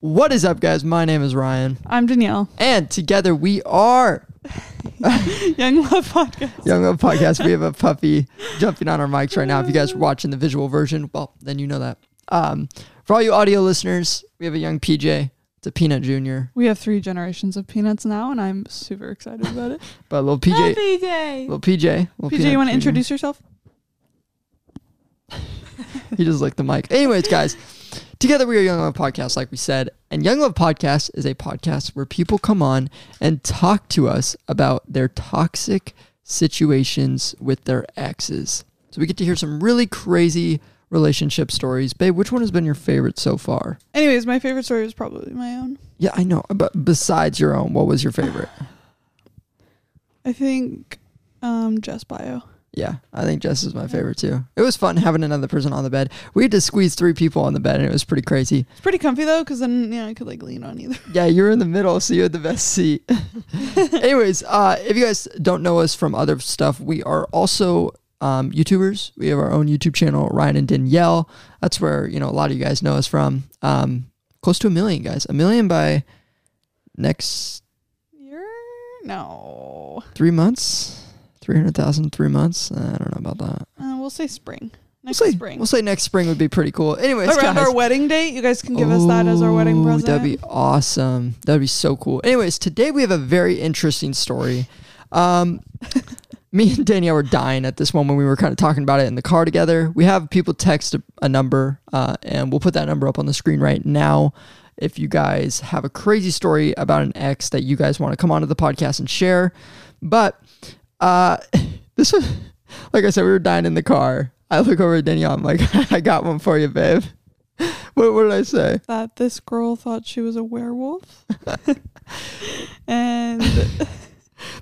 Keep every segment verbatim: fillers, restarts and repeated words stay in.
What is up, guys? My name is Ryan. I'm Danielle. And together we are Young Love Podcast. Young Love Podcast. We have a puppy jumping on our mics right now. If you guys are watching the visual version, well, then you know that. Um, for all you audio listeners, we have a young P J. It's a Peanut Junior. We have three generations of Peanuts now, and I'm super excited about it. But little P J. Oh, P J. Little P J. Little P J, Peanut, you want to introduce yourself? He just licked the mic. Anyways, guys. Together we are Young Love Podcast, like we said, and Young Love Podcast is a podcast where people come on and talk to us about their toxic situations with their exes. So we get to hear some really crazy relationship stories. Babe, which one has been your favorite so far? Anyways, my favorite story was probably my own. Yeah, I know. But besides your own, what was your favorite? I think um, Jess Bio. Yeah, I think Jess is my favorite too. It was fun having another person on the bed. We had to squeeze three people on the bed, and it was pretty crazy. It's pretty comfy though, because then you know I could like lean on either. Yeah, you were in the middle, so you had the best seat. Anyways, uh, if you guys don't know us from other stuff, we are also um, YouTubers. We have our own YouTube channel, Ryan and Danielle. That's where you know a lot of you guys know us from. Um, close to a million guys, a million by next year? No, three months. three hundred thousand, three months. Uh, I don't know about that. Uh, we'll say spring. Next we'll say, spring. We'll say next spring would be pretty cool. Anyways, around guys, our wedding date, you guys can give oh, us that as our wedding present. That'd be awesome. That'd be so cool. Anyways, today we have a very interesting story. Um, me and Danielle were dying at this one when we were kind of talking about it in the car together. We have people text a, a number, uh, and we'll put that number up on the screen right now. If you guys have a crazy story about an ex that you guys want to come onto the podcast and share, but... Uh, this was, like I said, we were dying in the car. I look over at Danielle. I'm like, I got one for you, babe. What, what did I say? That this girl thought she was a werewolf. And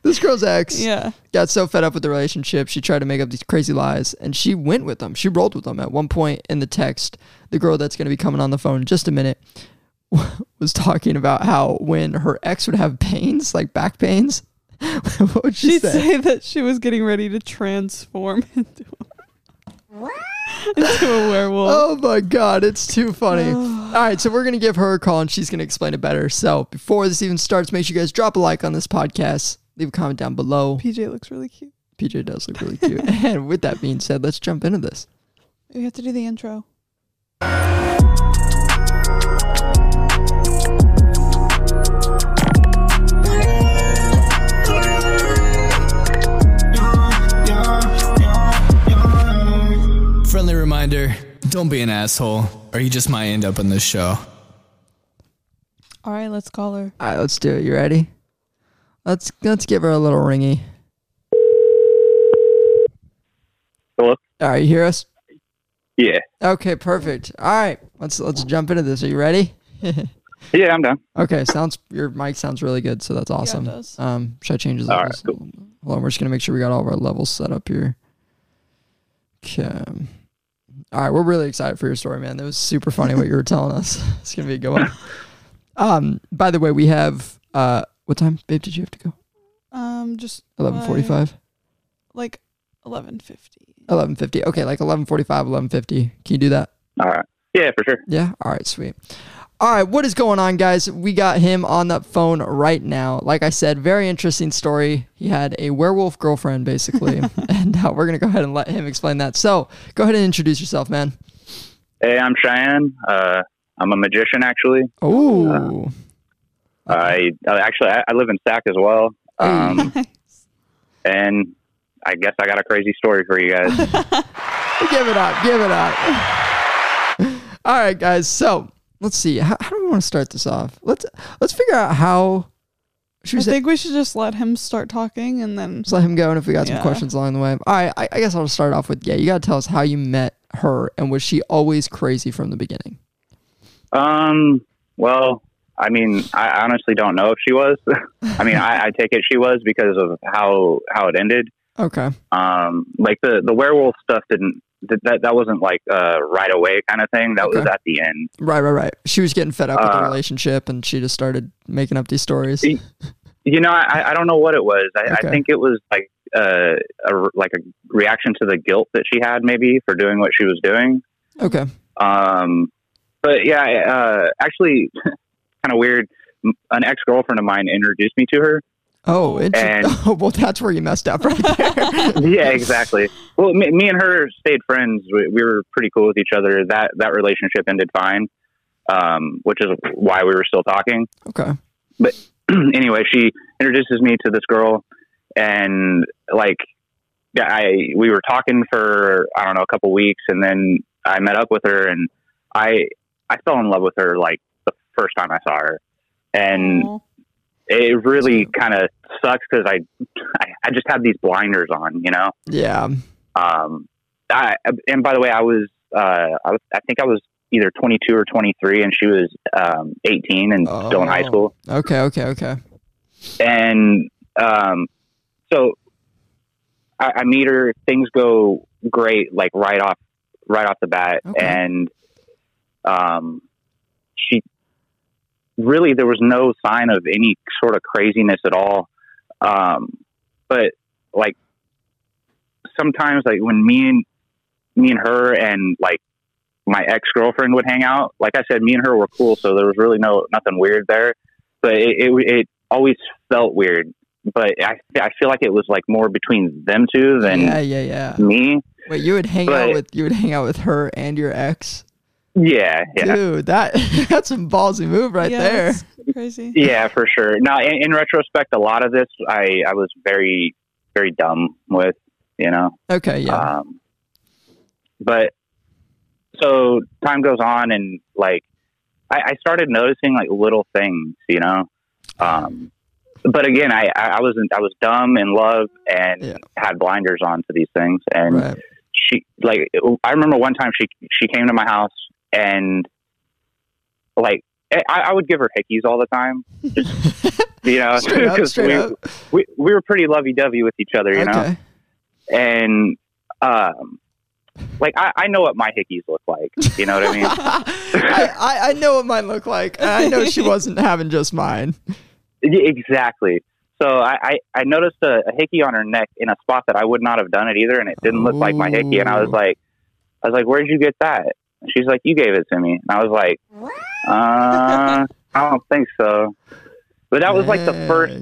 this girl's ex yeah. got so fed up with the relationship. She tried to make up these crazy lies, and she went with them. She rolled with them. At one point in the text, the girl that's going to be coming on the phone in just a minute was talking about how when her ex would have pains, like back pains, what would she She'd say? say that she was getting ready to transform into a, into a werewolf. Oh my God, it's too funny. All right, so we're going to give her a call and she's going to explain it better. So before this even starts, make sure you guys drop a like on this podcast. Leave a comment down below. P J looks really cute. P J does look really cute. And with that being said, let's jump into this. We have to do the intro. Friendly reminder, don't be an asshole or you just might end up in this show. All right, let's call her. All right, let's do it. You ready? Let's let's give her a little ringy. Hello? All right, you hear us? Yeah. Okay, perfect. All right, let's let's jump into this. Are you ready? Yeah, I'm done. Okay, sounds your mic sounds really good, so that's awesome. Yeah, it does. Um, should I change the levels? All right, cool. Hold on, we're just going to make sure we got all of our levels set up here. Okay. All right, we're really excited for your story, man. That was super funny what you were telling us. It's going to be a good one. Um, by the way, we have, uh, what time, babe, did you have to go? Um, just eleven forty-five? Like eleven fifty. eleven fifty. Okay, like eleven forty-five, eleven fifty. Can you do that? All right. Yeah, for sure. Yeah? All right, sweet. All right, what is going on, guys? We got him on the phone right now. Like I said, very interesting story. He had a werewolf girlfriend, basically. And now we're going to go ahead and let him explain that. So go ahead and introduce yourself, man. Hey, I'm Cheyenne. Uh, I'm a magician, actually. Oh. Uh, I Actually, I, I live in S A C as well. Um, nice. And I guess I got a crazy story for you guys. Give it up. Give it up. All right, guys. So... Let's see. How, how do we want to start this off? Let's let's figure out how. I think we should just let him start talking and then just let him go. And if we got yeah. some questions along the way, all right. I, I guess I'll start off with yeah. You gotta tell us how you met her and was she always crazy from the beginning? Um. Well, I mean, I honestly don't know if she was. I mean, I, I take it she was because of how how it ended. Okay. Um. Like the the werewolf stuff didn't. That that wasn't like uh, right away kind of thing. That okay. was at the end. Right, right, right. She was getting fed up uh, with the relationship, and she just started making up these stories. You know, I, I don't know what it was. I, okay. I think it was like uh, a like a reaction to the guilt that she had, maybe for doing what she was doing. Okay. Um, but yeah, uh, actually, kind of weird. An ex-girlfriend of mine introduced me to her. Oh, and, oh, well, that's where you messed up right there. Yeah, exactly. Well, me, me and her stayed friends. We, we were pretty cool with each other. That that relationship ended fine, um, which is why we were still talking. Okay. But anyway, she introduces me to this girl, and like, I we were talking for, I don't know, a couple weeks, and then I met up with her, and I I fell in love with her like the first time I saw her, and. Aww. It really kind of sucks because I, I, I just have these blinders on, you know? Yeah. Um. I, and by the way, I was, uh, I was, I think I was either twenty-two or twenty-three, and she was um, eighteen and oh. still in high school. Okay, okay, okay. And um, so I, I meet her. Things go great, like right off, right off the bat, okay. and um, she. Really, there was no sign of any sort of craziness at all. Um, but like sometimes, like when me and me and her and like my ex-girlfriend would hang out, like I said, me and her were cool. So there was really no, nothing weird there, but it, it, it always felt weird. But I, I feel like it was like more between them two than yeah, yeah, yeah. me. Wait, you would hang but, out with, you would hang out with her and your ex? Yeah, yeah, dude, that that's a ballsy move right yeah, there. Crazy. Yeah, for sure. Now, in, in retrospect, a lot of this I, I was very, very dumb with, you know. Okay, yeah. Um, but so time goes on, and like I, I started noticing like little things, you know. Um, but again, I, I wasn't I was dumb in love and yeah. had blinders on to these things, and right. she like I remember one time she she came to my house. And like, I, I would give her hickeys all the time, just, you know, because we, we, we were pretty lovey-dovey with each other, you okay. know? And, um, like, I, I know what my hickeys look like, you know what I mean? I, I, I know what mine look like. I know she wasn't having just mine. Exactly. So I, I, I noticed a, a hickey on her neck in a spot that I would not have done it either. And it didn't look Ooh. Like my hickey. And I was like, I was like, where'd you get that? She's like, you gave it to me. And I was like, uh, I don't think so. But that Dang. was like the first,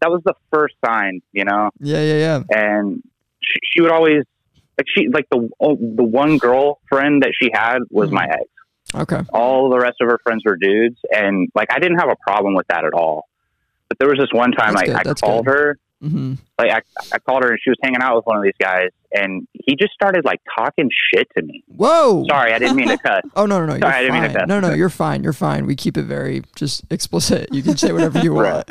that was the first sign, you know? Yeah, yeah, yeah. And she, she would always, like she, like the the one girlfriend that she had was mm. my ex. Okay. All the rest of her friends were dudes. And like, I didn't have a problem with that at all. But there was this one time like, I called good. her. Mm-hmm. Like I, I called her and she was hanging out with one of these guys and he just started like talking shit to me. Whoa. Sorry. I didn't mean to cuss. oh no, no, no. Sorry, I didn't fine. mean to cuss. No, no, you're fine. You're fine. We keep it very just explicit. You can say whatever you want,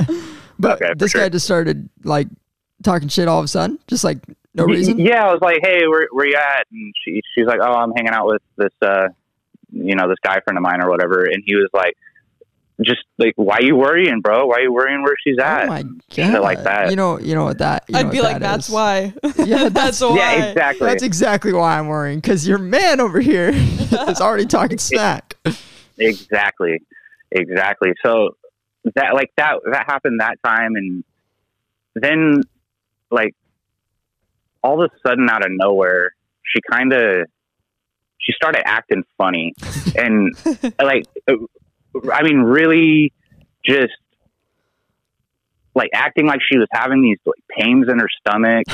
but okay, this sure. guy just started like talking shit all of a sudden. Just like no reason. Yeah. I was like, hey, where, where you at? And she, she's like, oh, I'm hanging out with this, uh, you know, this guy friend of mine or whatever. And he was like, just like, why are you worrying, bro? Why are you worrying where she's at? Oh my God. Like that. You know, you know what that. You I'd know be like, that that's is. why. Yeah, that's, that's why. Yeah, exactly. That's exactly why I'm worrying because your man over here is already talking smack. Exactly, exactly. So that like that that happened that time, and then like all of a sudden out of nowhere, she kind of she started acting funny, and like. I mean, really just like acting like she was having these like pains in her stomach.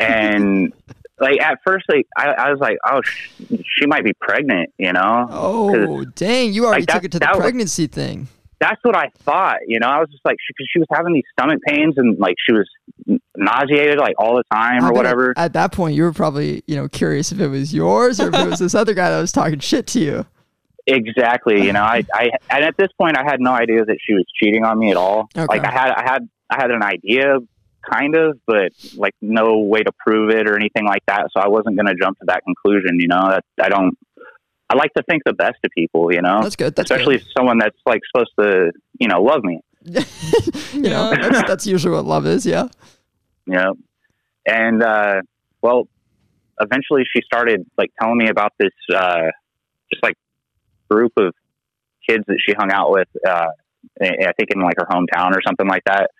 And like, at first, like I, I was like, oh, sh- she might be pregnant, you know? Oh, dang. You already like, took it to the pregnancy was, thing. That's what I thought. You know, I was just like, she, cause she was having these stomach pains and like, she was nauseated like all the time I or whatever. At, at that point, you were probably, you know, curious if it was yours or if it was this other guy that was talking shit to you. Exactly. You know, I, I, and at this point I had no idea that she was cheating on me at all. Okay. Like I had, I had, I had an idea kind of, but like no way to prove it or anything like that. So I wasn't going to jump to that conclusion. You know, that I don't, I like to think the best of people, you know, that's good. That's especially good. Someone that's like supposed to, you know, love me. you know, that's, that's usually what love is. Yeah. Yeah. And, uh, well, eventually she started like telling me about this, uh, just like, group of kids that she hung out with uh I think in like her hometown or something like that,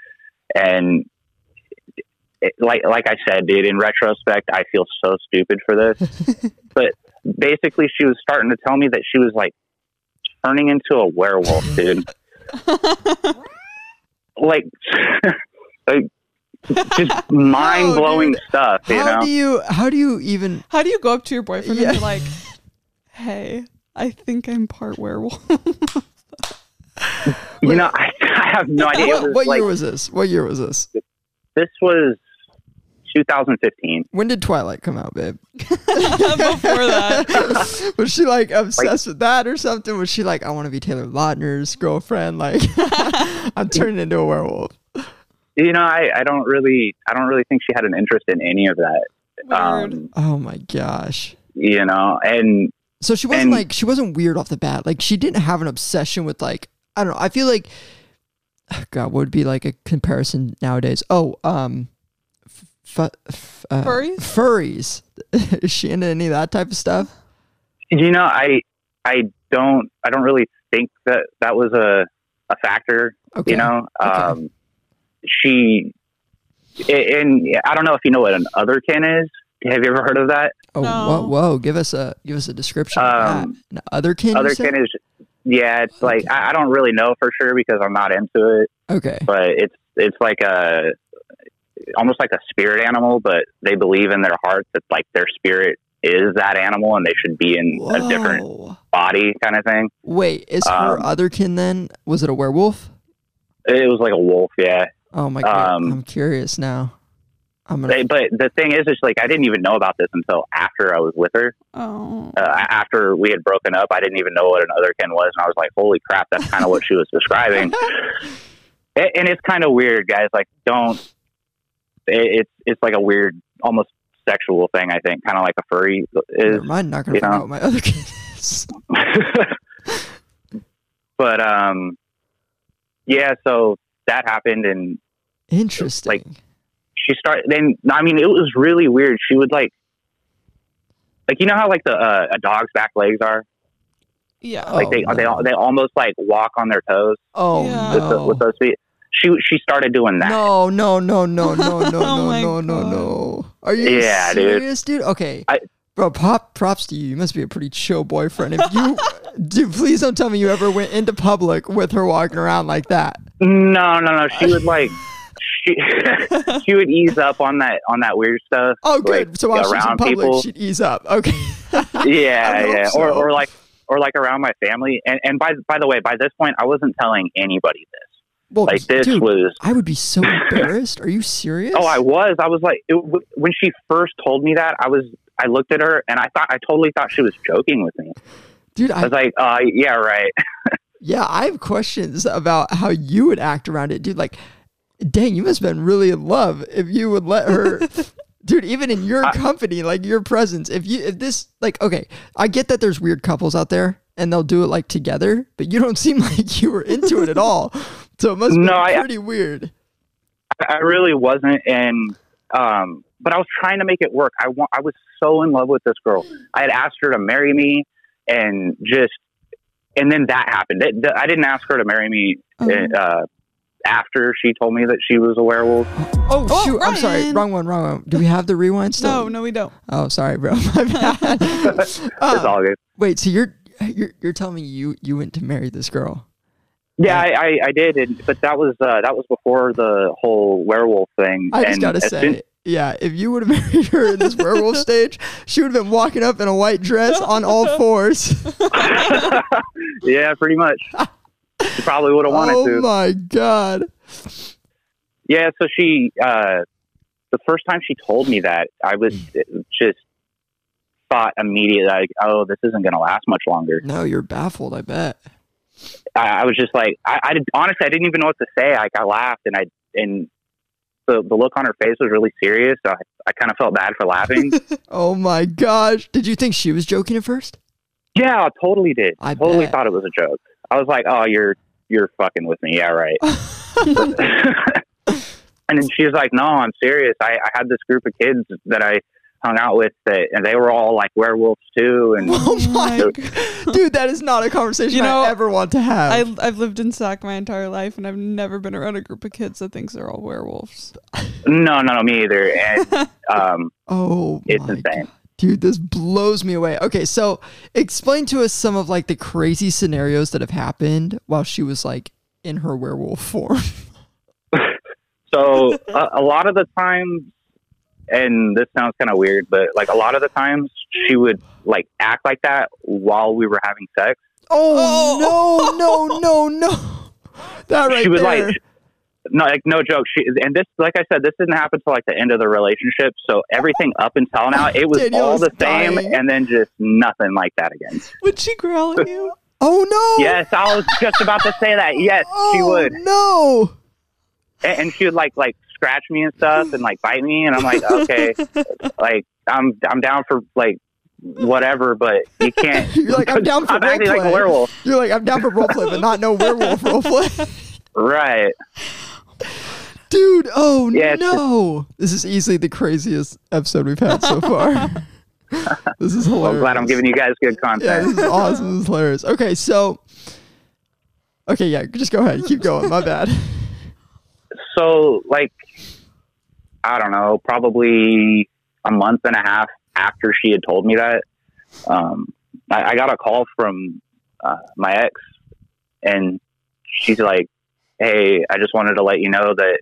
and it, like like I said, dude, in retrospect I feel so stupid for this. But basically she was starting to tell me that she was like turning into a werewolf, dude. like, like just mind blowing no, stuff. You how know? do you? How do you even? How do you go up to your boyfriend yeah. and be like, "Hey, I think I'm part werewolf." You know, I, I have no idea. What, what like, year was this? What year was this? This was two thousand fifteen. When did Twilight come out, babe? Before that. Was she like obsessed like, with that or something? Was she like, I want to be Taylor Lautner's girlfriend? Like, I'm turning into a werewolf. You know, I, I don't really, I don't really think she had an interest in any of that. Um, oh my gosh. You know, and so she wasn't and, like, she wasn't weird off the bat. Like, she didn't have an obsession with like, I don't know. I feel like, oh God, what would be like a comparison nowadays? Oh, um, F- f- uh, furries. Furries. Is she into any of that type of stuff? You know, I, I don't, I don't really think that that was a, a factor. Okay. You know, okay. um, she, and I don't know if you know what an other kin is. Have you ever heard of that? Oh, no. whoa, whoa! Give us a, give us a description. Um, of that. An other kin. Other kin is, yeah. It's okay. like I, I don't really know for sure because I'm not into it. Okay, but it's, it's like a. almost like a spirit animal, but they believe in their heart that like their spirit is that animal and they should be in Whoa. a different body kind of thing. Wait, is um, her other kin then, was it a werewolf? It was like a wolf. Yeah. Oh my God. Um, I'm curious now. I'm gonna... they, but the thing is, it's like, I didn't even know about this until after I was with her. Oh. Uh, after we had broken up, I didn't even know what an other kin was. And I was like, holy crap, that's kind of what she was describing. It, and it's kind of weird, guys. Like, don't, it's it's like a weird, almost sexual thing, I think, kind of like a furry is. I'm not going to find out what my other kid is. But, um, yeah, so that happened. And interesting. Like, she started, then, I mean, it was really weird. She would, like, like, you know how, like, the uh, a dog's back legs are? Yeah. Like, oh, they, no. they they almost, like, walk on their toes. Oh, yeah. with, the, with those feet. She she started doing that. No, no, no, no, no, no, oh no, no, no, no. Are you yeah, serious, dude? dude? Okay. I, Bro, pop, props to you. You must be a pretty chill boyfriend. If you, dude, please don't tell me you ever went into public with her walking around like that. No, no, no. She would like, she, she would ease up on that on that weird stuff. Oh, good. Like, so while she's in public, people. she'd ease up. Okay. yeah, yeah. So. Or or like or like around my family. And and by by the way, by this point, I wasn't telling anybody this. Well, like this dude, was I would be so embarrassed. Are you serious? Oh, I was. I was like, it, when she first told me that, I was. I looked at her and I thought I totally thought she was joking with me. Dude, I, I was like, uh, yeah, right. Yeah, I have questions about how you would act around it, dude. Like, dang, you must have been really in love if you would let her. Dude, even in your I, company, like your presence, if you if this like okay, I get that there's weird couples out there and they'll do it like together, but you don't seem like you were into it at all. So it must be no, pretty I, weird. I really wasn't, and um, but I was trying to make it work. I want. I was so in love with this girl. I had asked her to marry me, and just, and then that happened. It, the, I didn't ask her to marry me oh. uh, after she told me that she was a werewolf. Oh, oh shoot! Ryan. I'm sorry, wrong one, wrong one. Do we have the rewind still? No, no, we don't. Oh, sorry, bro. My bad. uh, it's all good. Wait, so you're you're you're telling me you you went to marry this girl? Yeah, I, I, I did, and, but that was uh, that was before the whole werewolf thing. I just got to say, soon- yeah, if you would have married her in this werewolf stage, she would have been walking up in a white dress on all fours. Yeah, pretty much. She probably would have wanted oh to. Oh, my God. Yeah, so she, uh, the first time she told me that, I was just thought immediately, like, oh, this isn't going to last much longer. No, you're baffled, I bet. I was just like, I, I did, honestly, I didn't even know what to say. Like I laughed and I, and the, the look on her face was really serious. So I, I kind of felt bad for laughing. Oh my gosh. Did you think she was joking at first? Yeah, I totally did. I totally bet. thought it was a joke. I was like, oh, you're, you're fucking with me. Yeah. Right. And then she was like, no, I'm serious. I, I had this group of kids that I hung out with that, and they were all like werewolves too. And oh my so, dude, that is not a conversation you know, I ever want to have. I, I've lived in S A C my entire life, and I've never been around a group of kids that thinks they're all werewolves. No, no, no, me either. And um, oh, it's my insane, God. Dude. This blows me away. Okay, so explain to us some of like the crazy scenarios that have happened while she was like in her werewolf form? So a, a lot of the times, and this sounds kind of weird, but like a lot of the times she would like act like that while we were having sex. Oh, oh. no, no, no, no. That right she would there. Like, no, like no joke. She, and this, like I said, this didn't happen till like the end of the relationship. So everything up until now, it was Danielle's all the dying. Same. And then just nothing like that again. Would she growl at you? Oh no. Yes. I was just about to say that. Yes, oh, she would. No. And, and she would like, like, scratch me and stuff and like bite me, and I'm like, okay, like I'm I'm down for like whatever, but you can't. You're like, I'm down for I'm role play. Like a werewolf. You're like, I'm down for role play, but not no werewolf role play. Right, dude. Oh yeah, no, this is easily the craziest episode we've had so far. This is hilarious. I'm glad I'm giving you guys good content. Yeah, this is awesome. This is hilarious. Okay, so okay, yeah, just go ahead, keep going. My bad. So, like, I don't know, probably a month and a half after she had told me that, um, I, I got a call from uh, my ex, and she's like, hey, I just wanted to let you know that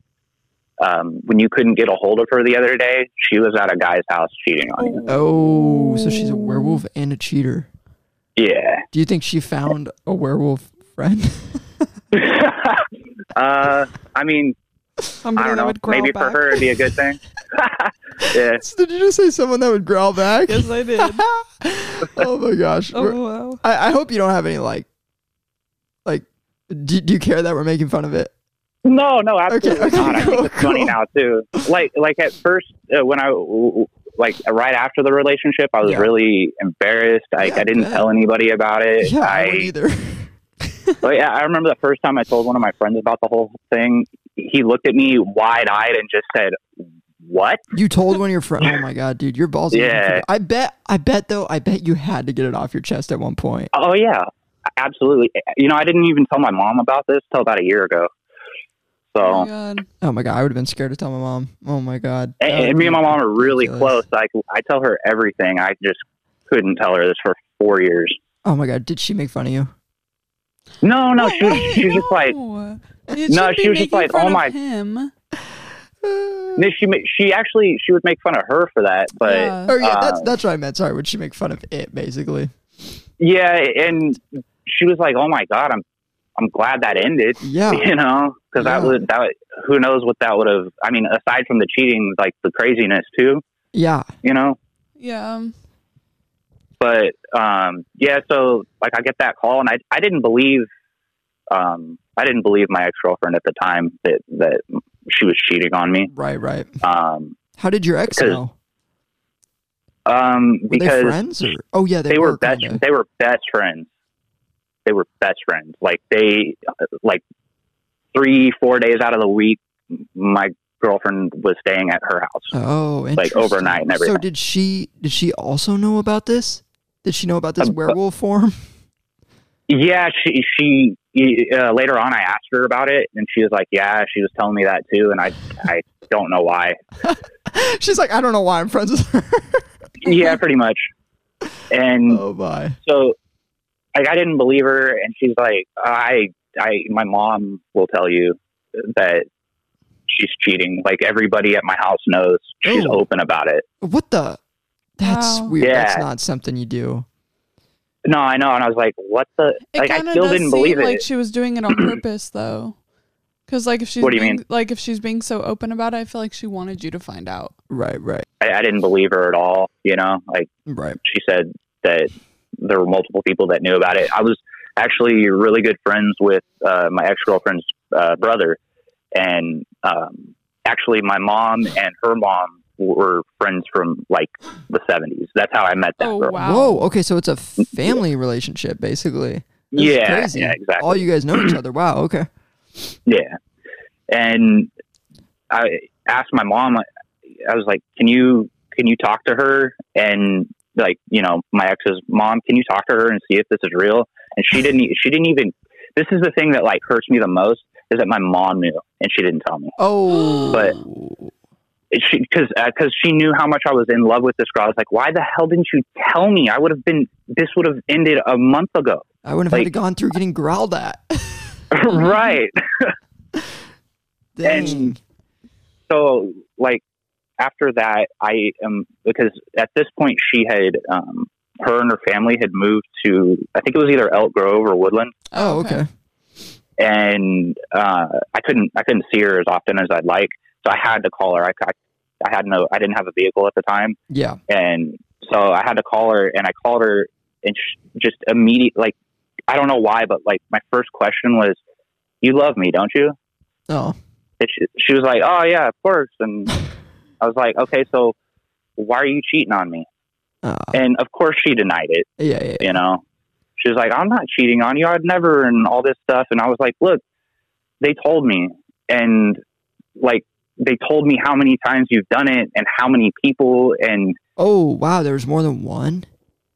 um, when you couldn't get a hold of her the other day, she was at a guy's house cheating on you. Oh, so she's a werewolf and a cheater. Yeah. Do you think she found a werewolf friend? uh, I mean... Somebody I don't know. Maybe back. For her, it'd be a good thing. Yeah. Did you just say someone that would growl back? Yes, I did. Oh my gosh. Oh, we're, wow. I, I hope you don't have any like, like. Do, do you care that we're making fun of it? No, no, absolutely okay, okay, not. Cool, I think it's cool. Funny now too. Like, like at first uh, when I like right after the relationship, I was yeah. really embarrassed. I, yeah, I didn't man. tell anybody about it. Yeah, I, I wouldn't either. But yeah, I remember the first time I told one of my friends about the whole thing. He looked at me wide-eyed and just said, "What?" You told one of your friends? Oh my god, dude, your balls! Yeah, I bet. I bet though. I bet you had to get it off your chest at one point. Oh yeah, absolutely. You know, I didn't even tell my mom about this till about a year ago. So, oh my god, oh my god I would have been scared to tell my mom. Oh my god. And, and me and my mom are really ridiculous. close. Like I tell her everything. I just couldn't tell her this for four years. Oh my god, did she make fun of you? No, no, she was, she was just like, it no, she was just like, oh my, him. No, she, she actually, she would make fun of her for that, but, yeah. Oh yeah, um, that's, that's what I meant, sorry, would she make fun of it, basically? Yeah, and she was like, oh my god, I'm, I'm glad that ended, yeah, you know, because yeah. that would, that, who knows what that would have, I mean, aside from the cheating, like, the craziness, too. Yeah. You know? Yeah. But, um, yeah, so, like, I get that call, and I, I didn't believe, um, I didn't believe my ex-girlfriend at the time that, that she was cheating on me. Right, right. Um, How did your ex know? Um, were because... They friends? Or? Oh, yeah, they, they were, were best, They were best friends. They were best friends. Like, they, like, three, four days out of the week, my girlfriend was staying at her house. Oh, interesting. Like, overnight and everything. So did she, did she also know about this? Did she know about this uh, werewolf form? Yeah, she she uh, later on I asked her about it, and she was like, "Yeah, she was telling me that too," and I I don't know why. She's like, "I don't know why I'm friends with her." Yeah, pretty much. And oh my. So like I didn't believe her, and she's like, "I I my mom will tell you that she's cheating. Like everybody at my house knows. She's Ooh. open about it." What the That's wow. weird. Yeah. That's not something you do. No, I know. And I was like, what the? It like, I still didn't believe it. Like she was doing it on purpose, though. Because, like, if she's what do you being, mean? Like, if she's being so open about it, I feel like she wanted you to find out. Right, right. I, I didn't believe her at all. You know, like, right. She said that there were multiple people that knew about it. I was actually really good friends with uh, my ex-girlfriend's uh, brother. And um, actually, my mom and her mom were friends from like the seventies. That's how I met that oh, girl. Wow. Whoa. Okay, so it's a family relationship, basically. This yeah, crazy. yeah, exactly. All you guys know each other. Wow. Okay. Yeah, and I asked my mom. I was like, "Can you can you talk to her?" And like, you know, my ex's mom, "Can you talk to her and see if this is real?" And she didn't. She didn't even. This is the thing that like hurts me the most is that my mom knew and she didn't tell me. Oh. But. She, because uh, cause she knew how much I was in love with this girl. I was like, why the hell didn't you tell me? I would have been, this would have ended a month ago. I would have like, had to gone through getting growled at. Right. Dang. And so, like, after that, I am, because at this point she had, um, her and her family had moved to, I think it was either Elk Grove or Woodland. Oh, okay. And, uh, I couldn't, I couldn't see her as often as I'd like. So I had to call her. I, I, I had no, I didn't have a vehicle at the time. Yeah. And so I had to call her, and I called her, and she just immediately, like, I don't know why, but like my first question was, you love me, don't you? Oh. And she, she was like, oh yeah, of course. And I was like, okay, so why are you cheating on me? Uh, and of course she denied it. Yeah, yeah, yeah. You know, she was like, I'm not cheating on you. I'd never, and all this stuff. And I was like, look, they told me, and like, they told me how many times you've done it and how many people. And oh, wow. There was more than one.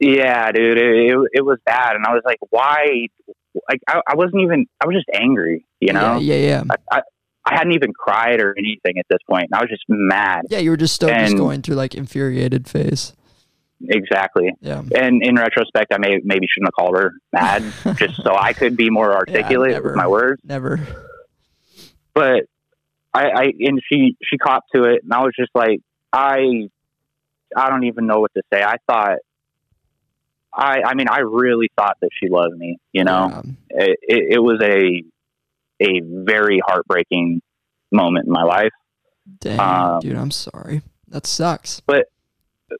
Yeah, dude, it, it, it was bad. And I was like, why? Like, I, I wasn't even, I was just angry, you know? Yeah, yeah, yeah. I, I, I hadn't even cried or anything at this point. And I was just mad. Yeah, you were just still and, just going through like infuriated phase. Exactly. Yeah. And in retrospect, I may maybe shouldn't have called her mad, just so I could be more articulate yeah, never, with my words. Never. But I, I and she she copped to it, and I was just like, I I don't even know what to say. I thought I I mean I really thought that she loved me. You know, yeah. it, it, it was a. a very heartbreaking moment in my life. Dang, um, dude, I'm sorry. That sucks. But,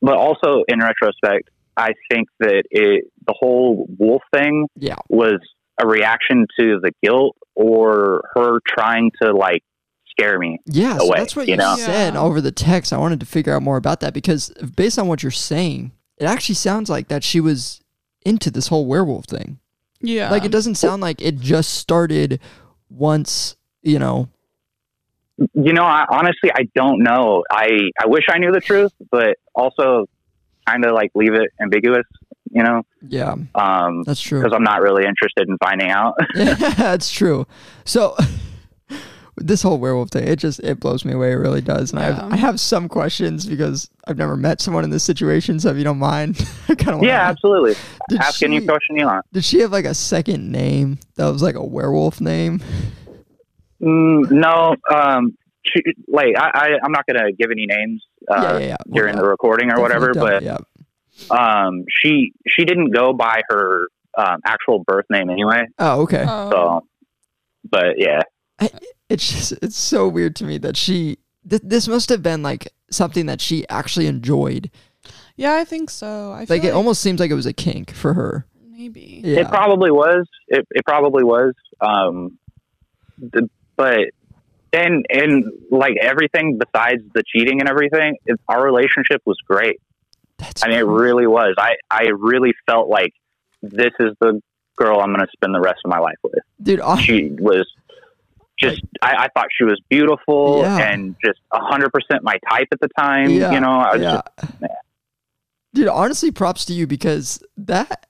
but also in retrospect, I think that it, the whole wolf thing yeah. was a reaction to the guilt or her trying to like scare me. Yeah. Away, so that's what you, you know? said yeah. over the text. I wanted to figure out more about that, because based on what you're saying, it actually sounds like that she was into this whole werewolf thing. Yeah. Like, it doesn't sound like it just started once, you know. You know, I, honestly, I don't know. I, I wish I knew the truth, but also kind of like leave it ambiguous, you know? Yeah, um, that's true. Because I'm not really interested in finding out. Yeah, that's true. So this whole werewolf thing, it just, it blows me away. It really does. And yeah. I, have, I have some questions because I've never met someone in this situation. So if you don't mind, I kind of yeah, absolutely. Did Ask she, any question you want. Did she have like a second name that was like a werewolf name? Mm, no. Um, she, like, I, I, I'm not going to give any names uh, yeah, yeah, yeah. Well, during yeah. the recording or Definitely whatever, but yeah. um, she, she didn't go by her um, actual birth name anyway. Oh, okay. Oh. So, but yeah. I, it's just, it's so weird to me that she, th- this must have been like something that she actually enjoyed. Yeah, I think so. I feel like, like it almost seems like it was a kink for her. Maybe. Yeah. It probably was. It, it probably was. Um, th- but, and, and like everything besides the cheating and everything, it, our relationship was great. That's I mean, cool. It really was. I, I really felt like this is the girl I'm going to spend the rest of my life with. Dude, awesome. She was... Just, I, I thought she was beautiful yeah. and just one hundred percent my type at the time, yeah. you know? I was yeah. just, man. Dude, honestly, props to you, because that,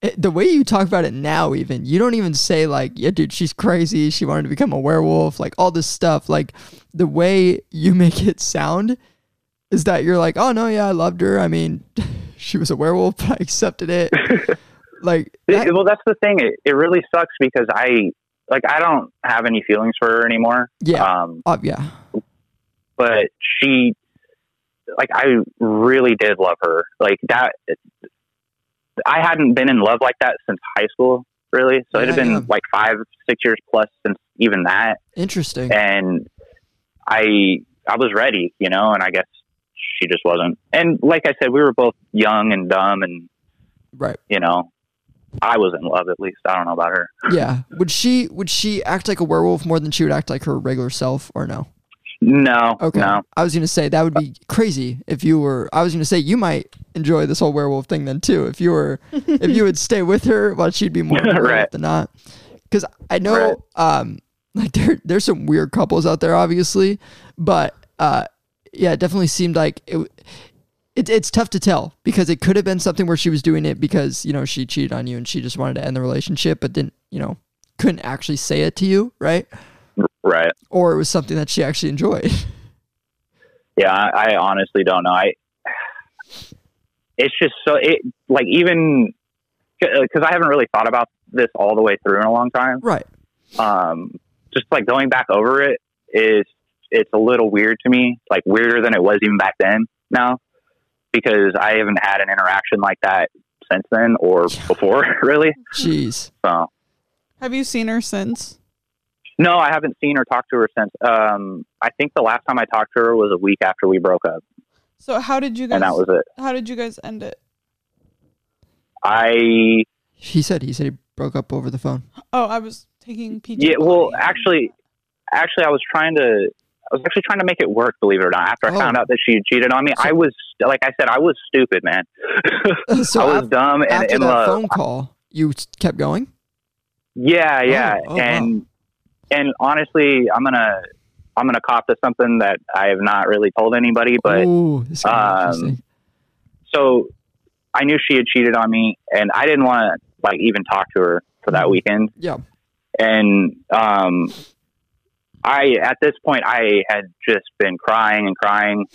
it, the way you talk about it now even, you don't even say like, yeah, dude, she's crazy, she wanted to become a werewolf, like all this stuff. Like, the way you make it sound is that you're like, oh, no, yeah, I loved her. I mean, she was a werewolf, but I accepted it. Like, that, well, that's the thing. It, it really sucks because I... Like, I don't have any feelings for her anymore. Yeah. Um, uh, yeah. But she, like, I really did love her. Like, that, I hadn't been in love like that since high school, really. So yeah, it had been, yeah. like, five, six years plus since even that. Interesting. And I, I was ready, you know, and I guess she just wasn't. And like I said, we were both young and dumb and, right. you know. I was in love, at least. I don't know about her. Yeah. Would she would she act like a werewolf more than she would act like her regular self, or no? No. Okay. No. I was going to say, that would be crazy if you were... I was going to say, you might enjoy this whole werewolf thing then, too, if you were... if you would stay with her, well, she'd be more right. than not. Because I know, right. um, like, there there's some weird couples out there, obviously, but, uh, yeah, it definitely seemed like... it. It, it's tough to tell, because it could have been something where she was doing it because, you know, she cheated on you and she just wanted to end the relationship, but didn't, you know, couldn't actually say it to you, right? Right. Or it was something that she actually enjoyed. Yeah, I, I honestly don't know. I. It's just so, it like even, because I haven't really thought about this all the way through in a long time. Right. um, just like going back over it is, it's a little weird to me, like weirder than it was even back then now, because I haven't had an interaction like that since then or before really. Jeez. So have you seen her since? No, I haven't seen or talked to her since. Um, I think the last time I talked to her was a week after we broke up. So how did you guys, and that was it. How did you guys end it? I, he said, he said he broke up over the phone. Oh, I was taking P T S D. Yeah, well, actually, actually I was trying to, I was actually trying to make it work, believe it or not. After I oh. found out that she cheated on me, so, I was, like I said, I was stupid, man. So I was after, dumb. And, after and that love. phone call, you kept going? Yeah, yeah. Oh, oh, and wow. and honestly, I'm going to, I'm going to cop to something that I have not really told anybody, but Ooh, this is um, so I knew she had cheated on me and I didn't want to like even talk to her for that weekend. Yeah. And, um, I, at this point I had just been crying and crying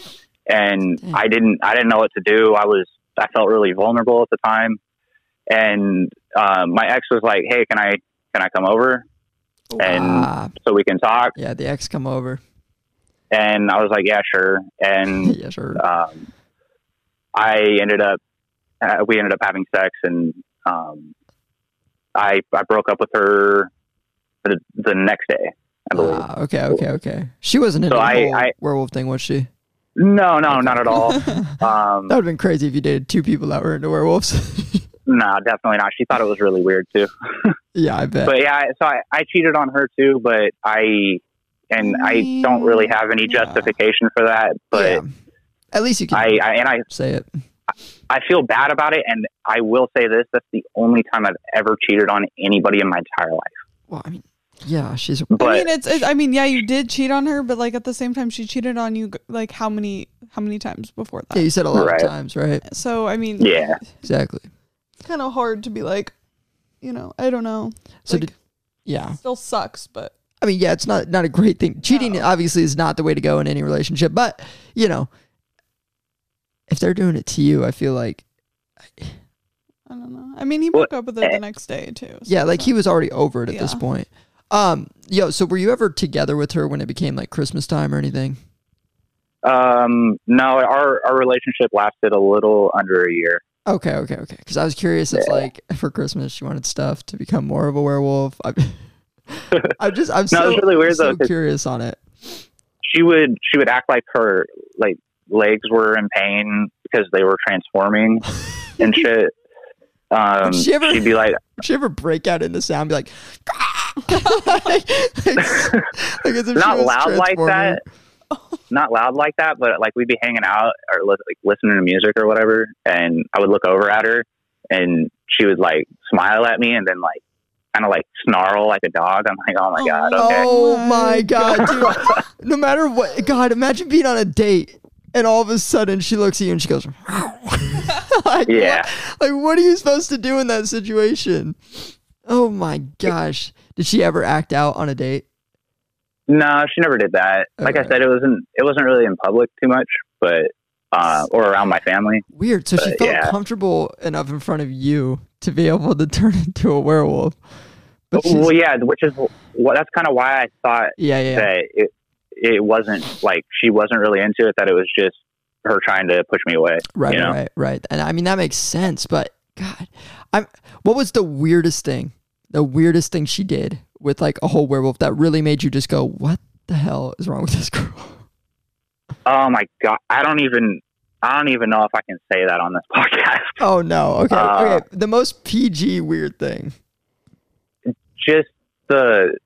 and Dang. I didn't, I didn't know what to do. I was, I felt really vulnerable at the time. And, um, my ex was like, "Hey, can I, can I come over? And wow. so we can talk." Yeah, the ex come over. And I was like, "Yeah, sure." And yeah, sure. Um, I ended up, uh, we ended up having sex, and um, I I broke up with her the, the next day, I believe. Ah, okay, okay, okay. She wasn't in so the I, whole I, werewolf thing, was she? No, no, okay. not at all. Um, that would have been crazy if you dated two people that were into werewolves. No, nah, definitely not. She thought it was really weird too. Yeah, I bet. But yeah, so I, I cheated on her too, but I, and I don't really have any justification yeah. for that, but yeah. at least you can I, I, and I, say it. I feel bad about it. And I will say this, that's the only time I've ever cheated on anybody in my entire life. Well, I mean, yeah, she's, but, I mean, it's, it's, I mean, yeah, you did cheat on her, but like at the same time she cheated on you, like how many, how many times before that? Yeah, you said a lot right. of times, right? So, I mean, yeah, exactly. Kind of hard to be like, you know, I don't know. So, like, did, yeah, it still sucks, but I mean, yeah, it's not not a great thing. Cheating no. obviously is not the way to go in any relationship, but you know, if they're doing it to you, I feel like I, I don't know. I mean, he broke up with her the next day too. So yeah, like so. he was already over it at yeah. this point. Um, yo, so were you ever together with her when it became like Christmas time or anything? Um, no, our our relationship lasted a little under a year. Okay, okay, okay. Because I was curious if, yeah. like, for Christmas, she wanted stuff to become more of a werewolf. I'm, I'm just, I'm no, so, really weird, I'm so though, curious on it. She would, she would act like her, like, legs were in pain because they were transforming and shit. Um, she ever, she'd be like, she ever break out into sound, be like, like, like as if not she loud like that. Not loud like that, but like we'd be hanging out or li- like listening to music or whatever, and I would look over at her and she would like smile at me and then like kind of like snarl like a dog. I'm like, oh my god, okay. Oh my god, dude. No matter what, god, imagine being on a date and all of a sudden she looks at you and she goes like, yeah, what? Like what are you supposed to do in that situation? Oh my gosh. Did she ever act out on a date? No, she never did that. Like okay. I said, it wasn't it wasn't really in public too much, but uh, or around my family. Weird. So but, she felt yeah. comfortable enough in front of you to be able to turn into a werewolf. But well, yeah, which is well, that's kind of why I thought yeah, yeah. that it it wasn't like she wasn't really into it. That it was just her trying to push me away. Right, you know? right, right. And I mean that makes sense. But God, I'm. What was the weirdest thing? The weirdest thing she did with like a whole werewolf that really made you just go, what the hell is wrong with this girl? Oh my God. I don't even, I don't even know if I can say that on this podcast. Oh no. Okay. Uh, okay. The most P G weird thing. Just the,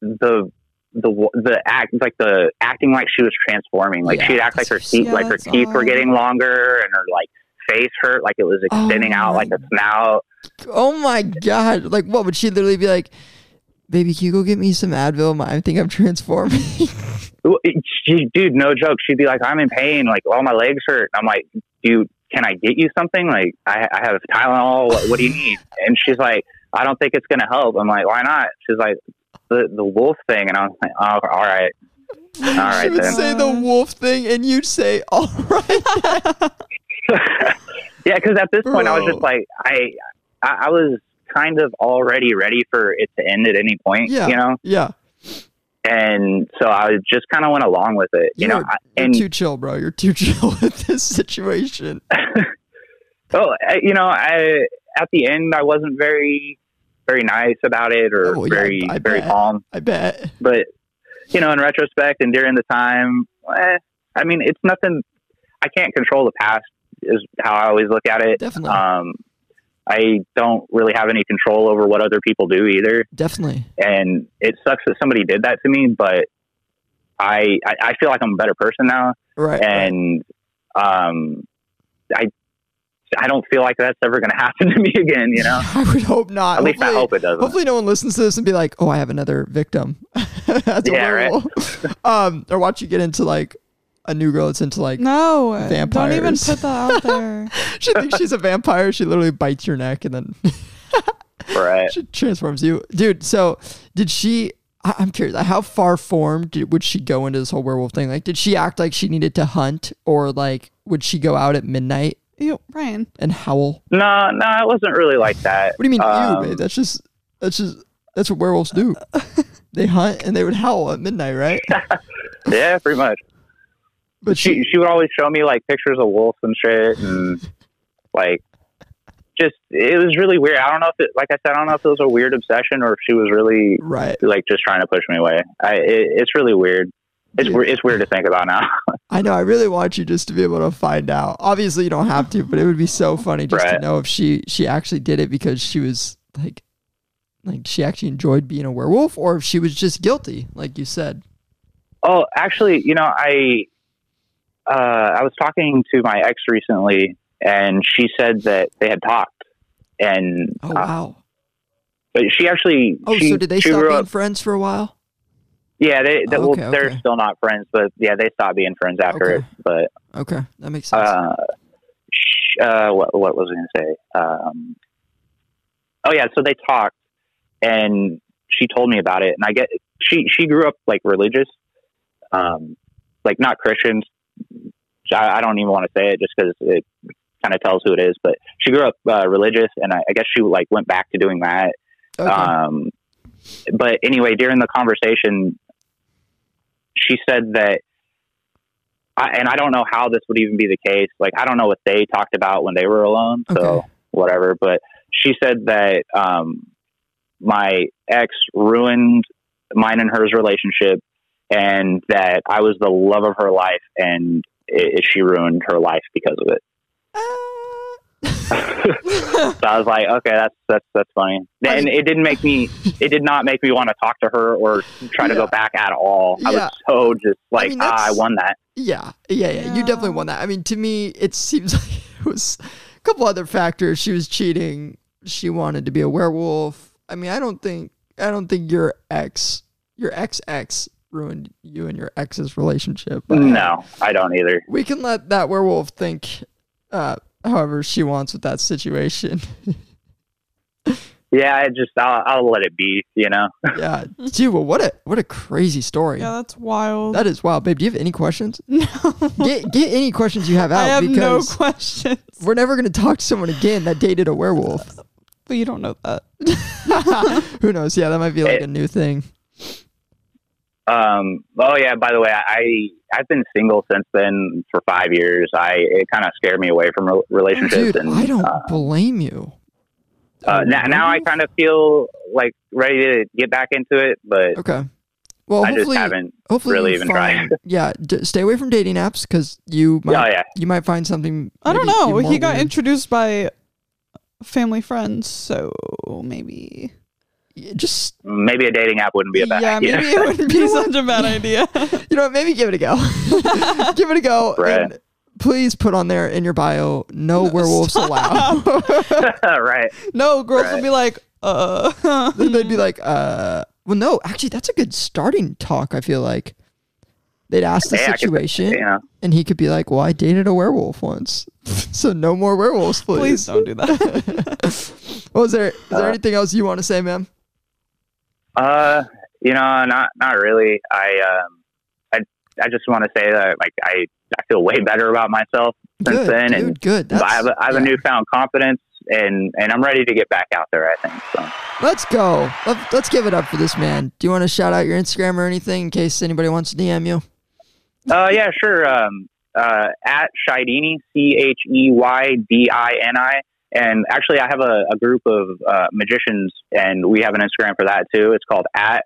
the, the, the act, like the acting like she was transforming. Like yeah, she'd act like her teeth, yeah, like her teeth odd. were getting longer and her like face hurt. Like it was extending oh, out like a snout. Oh my God. Like what would she literally be like, "Baby, can you go get me some Advil? I think I'm transforming." Dude, no joke. She'd be like, "I'm in pain. Like, all my legs hurt." I'm like, "Dude, can I get you something? Like, I, I have Tylenol. What, what do you need?" And she's like, "I don't think it's going to help." I'm like, "Why not?" She's like, the, the wolf thing. And I was like, "Oh, all right. All right." She would then. say the wolf thing and you'd say, "All right." Yeah, because at this Bro. point, I was just like, I, I, I was... kind of already ready for it to end at any point, yeah, you know? Yeah. And so I just kind of went along with it, you, you know, are, you're and too chill, bro. You're too chill with this situation. Oh, you know, I, at the end, I wasn't very, very nice about it or oh, very, yeah, very bet. calm. I bet. But, you know, in retrospect and during the time, eh, I mean, it's nothing. I can't control the past is how I always look at it. Definitely. Um, I don't really have any control over what other people do either. Definitely. And it sucks that somebody did that to me, but I, I, I feel like I'm a better person now. Right. And, right. um, I, I don't feel like that's ever going to happen to me again, you know? I would hope not. At hopefully, least I hope it doesn't. Hopefully no one listens to this and be like, oh, I have another victim. That's yeah, right? um, or watch you get into like a new girl that's into like no, vampires. Don't even put that out there. She thinks she's a vampire. She literally bites your neck and then right. she transforms you. Dude, so did she... I'm curious, how far formed did, would she go into this whole werewolf thing? Like, did she act like she needed to hunt or like would she go out at midnight? Ew, Ryan. And howl. No, nah, no, nah, it wasn't really like that. What do you mean, um, ew, babe? That's just, that's just, that's what werewolves do. They hunt and they would howl at midnight, right? Yeah, pretty much. But she, she, she would always show me like pictures of wolves and shit, and like, just it was really weird. I don't know if it, like I said, I don't know if it was a weird obsession or if she was really right, like just trying to push me away. I, it, it's really weird. It's weird, it's weird to think about now. I know. I really want you just to be able to find out. Obviously, you don't have to, but it would be so funny just right. to know if she, she actually did it because she was like, like she actually enjoyed being a werewolf or if she was just guilty, like you said. Oh, actually, you know, I uh, I was talking to my ex recently and she said that they had talked. And oh, wow. Uh, but she actually... Oh, she, so did they stop being up, friends for a while? Yeah, they, they oh, okay, well, they're okay. still not friends, but yeah, they stopped being friends after okay. it. But okay, that makes sense. Uh, sh- uh, what, what was I going to say? Um, oh yeah, so they talked, and she told me about it, and I get she she grew up like religious, um, like not Christians. I, I don't even want to say it just because it kind of tells who it is, but she grew up uh, religious, and I, I guess she like went back to doing that. Okay. Um, but anyway, during the conversation. She said that, I, and I don't know how this would even be the case. Like, I don't know what they talked about when they were alone, so okay. whatever. But she said that um, my ex ruined mine and hers relationship and that I was the love of her life and it, it, she ruined her life because of it. So I was like, okay, that's that's that's funny, and it didn't make me. It did not make me want to talk to her or try to yeah. go back at all. I yeah. was so just like, I mean, ah, I won that. Yeah, yeah, yeah, yeah. You definitely won that. I mean, to me, it seems like it was a couple other factors. She was cheating. She wanted to be a werewolf. I mean, I don't think I don't think your ex, your ex ex. ruined you and your ex's relationship. But no, I don't either. We can let that werewolf think. Uh, however she wants with that situation. Yeah, I just I'll, I'll let it be, you know. Yeah, dude. Well, what a what a crazy story. Yeah, that's wild. That is wild, babe. Do you have any questions? No. Get get any questions you have out. I have because no questions. We're never gonna talk to someone again that dated a werewolf. But you don't know that. Who knows? Yeah, that might be like it, a new thing. Um. Oh yeah. By the way, I I've been single since then for five years. I it kind of scared me away from re- relationships. Oh, dude, and I don't uh, blame you. Uh, now, now I kind of feel like ready to get back into it, but okay. Well, I just haven't really even tried. Yeah, d- stay away from dating apps because you might, oh, yeah. you might find something. I don't know. He got weird. introduced by family friends, so maybe. Just maybe a dating app wouldn't be a bad yeah, idea. Yeah, maybe it wouldn't be such a bad idea. You know what? Maybe give it a go. Give it a go. Right. And please put on there in your bio, no, no werewolves stop. allowed. Right. No, girls right. would be like, uh. Then they'd be like, uh. Well, no, actually, that's a good starting talk, I feel like. They'd ask the yeah, situation, could, yeah. and he could be like, well, I dated a werewolf once, so no more werewolves, please. Please don't do that. Well, is there, is there uh, anything else you want to say, ma'am? Uh, you know, not, not really. I, um, I, I just want to say that like, I, I feel way better about myself since good, then. Dude, and good. That's, I have, a, I have yeah. a newfound confidence and and I'm ready to get back out there, I think. So let's go. Let's, let's give it up for this man. Do you want to shout out your Instagram or anything in case anybody wants to D M you? Uh, yeah, sure. Um, uh, at Shydini, C H E Y D I N I. And actually, I have a, a group of uh, magicians, and we have an Instagram for that too. It's called at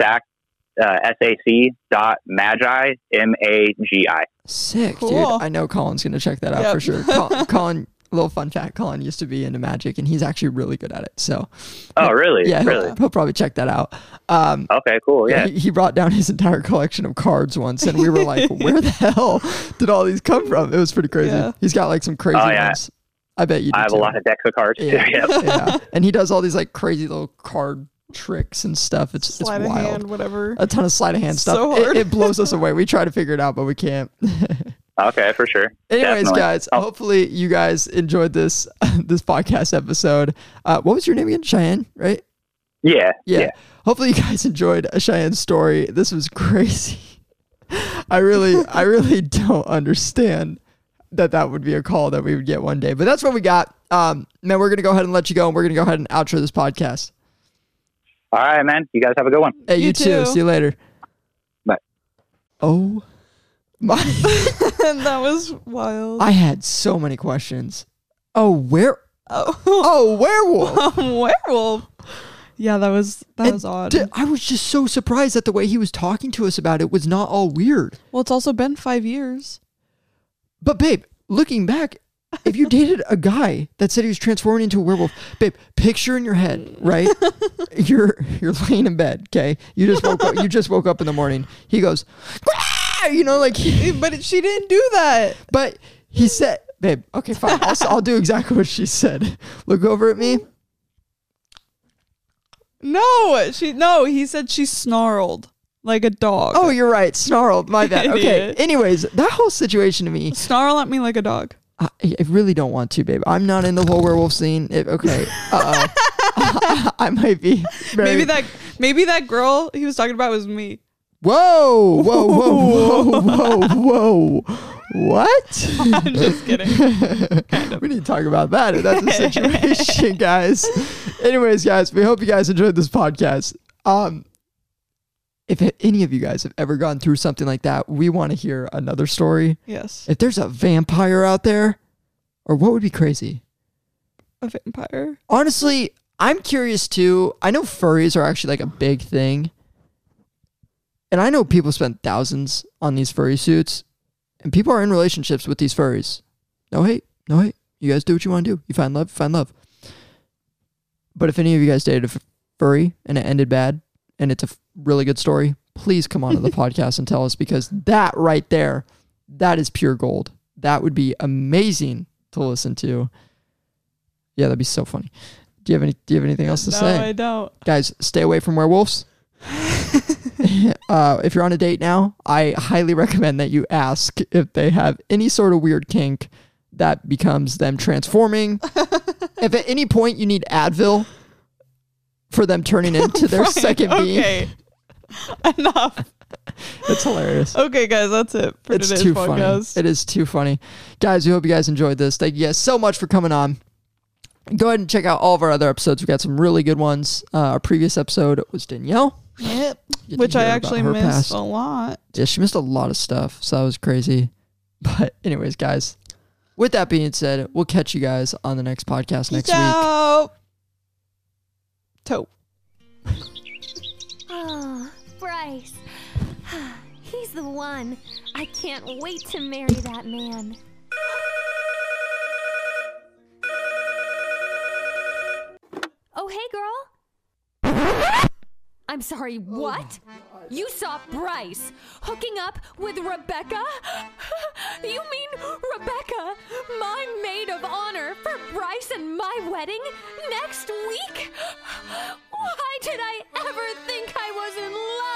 S A C uh, S A C dot Magi, M A G I. Sick, cool. Dude. I know Colin's going to check that out yep. for sure. Col- Colin, little fun fact, Colin used to be into magic, and he's actually really good at it. So, oh, really? Yeah, really? He'll, he'll probably check that out. Um, okay, cool. Yeah. He, he brought down his entire collection of cards once, and we were like, where the hell did all these come from? It was pretty crazy. Yeah. He's got like some crazy oh, yeah. ones. I bet you do. I have too. a lot of decks of cards yeah. too. Yep. Yeah. And he does all these like crazy little card tricks and stuff. It's slide it's wild. Of hand, whatever. A ton of sleight of hand stuff. So hard. It, it blows us away. We try to figure it out, but we can't. Okay, for sure. Anyways, Definitely. guys, oh. hopefully you guys enjoyed this this podcast episode. Uh, what was your name again? Cheyenne, right? Yeah, yeah. Yeah. Hopefully you guys enjoyed Cheyenne's story. This was crazy. I really, I really don't understand that that would be a call that we would get one day, but that's what we got. Um, man, we're going to go ahead and let you go, and we're going to go ahead and outro this podcast. All right, man. You guys have a good one. Hey, you, you too. too. See you later. Bye. Oh my. That was wild. I had so many questions. Oh, where? Oh, oh werewolf. Um, werewolf. Yeah, that was, that and was odd. D- I was just so surprised that the way he was talking to us about it was not all weird. Well, it's also been five years. But babe, looking back, if you dated a guy that said he was transforming into a werewolf, babe, picture in your head, right? You're you're laying in bed, okay? You just woke up, you just woke up in the morning. He goes, Grah! You know, like, he, but she didn't do that. But he said, babe, okay, fine, I'll, I'll do exactly what she said. Look over at me. No, she no. He said she snarled. Like a dog. Oh, you're right. Snarled. My bad. Okay. Anyways, that whole situation to me. Snarl at me like a dog. I, I really don't want to, babe. I'm not in the whole werewolf scene. It, okay. Uh-oh. I, I might be. Very... Maybe that maybe that girl he was talking about was me. Whoa. Whoa, whoa, whoa, whoa, whoa. What? I'm just kidding. Kind of. We need to talk about that. That's a situation, guys. Anyways, guys, we hope you guys enjoyed this podcast. Um, If any of you guys have ever gone through something like that, we want to hear another story. Yes. If there's a vampire out there, or what would be crazy? A vampire? Honestly, I'm curious too. I know furries are actually like a big thing. And I know people spend thousands on these furry suits. And people are in relationships with these furries. No hate. No hate. You guys do what you want to do. You find love, find love. But if any of you guys dated a furry and it ended bad, and it's a really good story, please come on to the podcast and tell us, because that right there, that is pure gold. That would be amazing to listen to. Yeah, that'd be so funny. Do you have any? Do you have anything else to no, say? No, I don't. Guys, stay away from werewolves. uh, if you're on a date now, I highly recommend that you ask if they have any sort of weird kink that becomes them transforming. If at any point you need Advil for them turning into their right, second being. Okay. Enough. It's hilarious. Okay, guys, that's it for it's today's too podcast. Funny. It is too funny. Guys, we hope you guys enjoyed this. Thank you guys so much for coming on. Go ahead and check out all of our other episodes. We've got some really good ones. Uh, our previous episode was Danielle. Yep. Which I actually missed past. a lot. Yeah, she missed a lot of stuff, so that was crazy. But anyways, guys, with that being said, we'll catch you guys on the next podcast next Yo. week. Toe. Oh, Bryce. He's the one. I can't wait to marry that man. Oh, hey, girl. I'm sorry, what? Oh, you saw Bryce hooking up with Rebecca? You mean Rebecca, my maid of honor for Bryce and my wedding next week? Why did I ever think I was in love?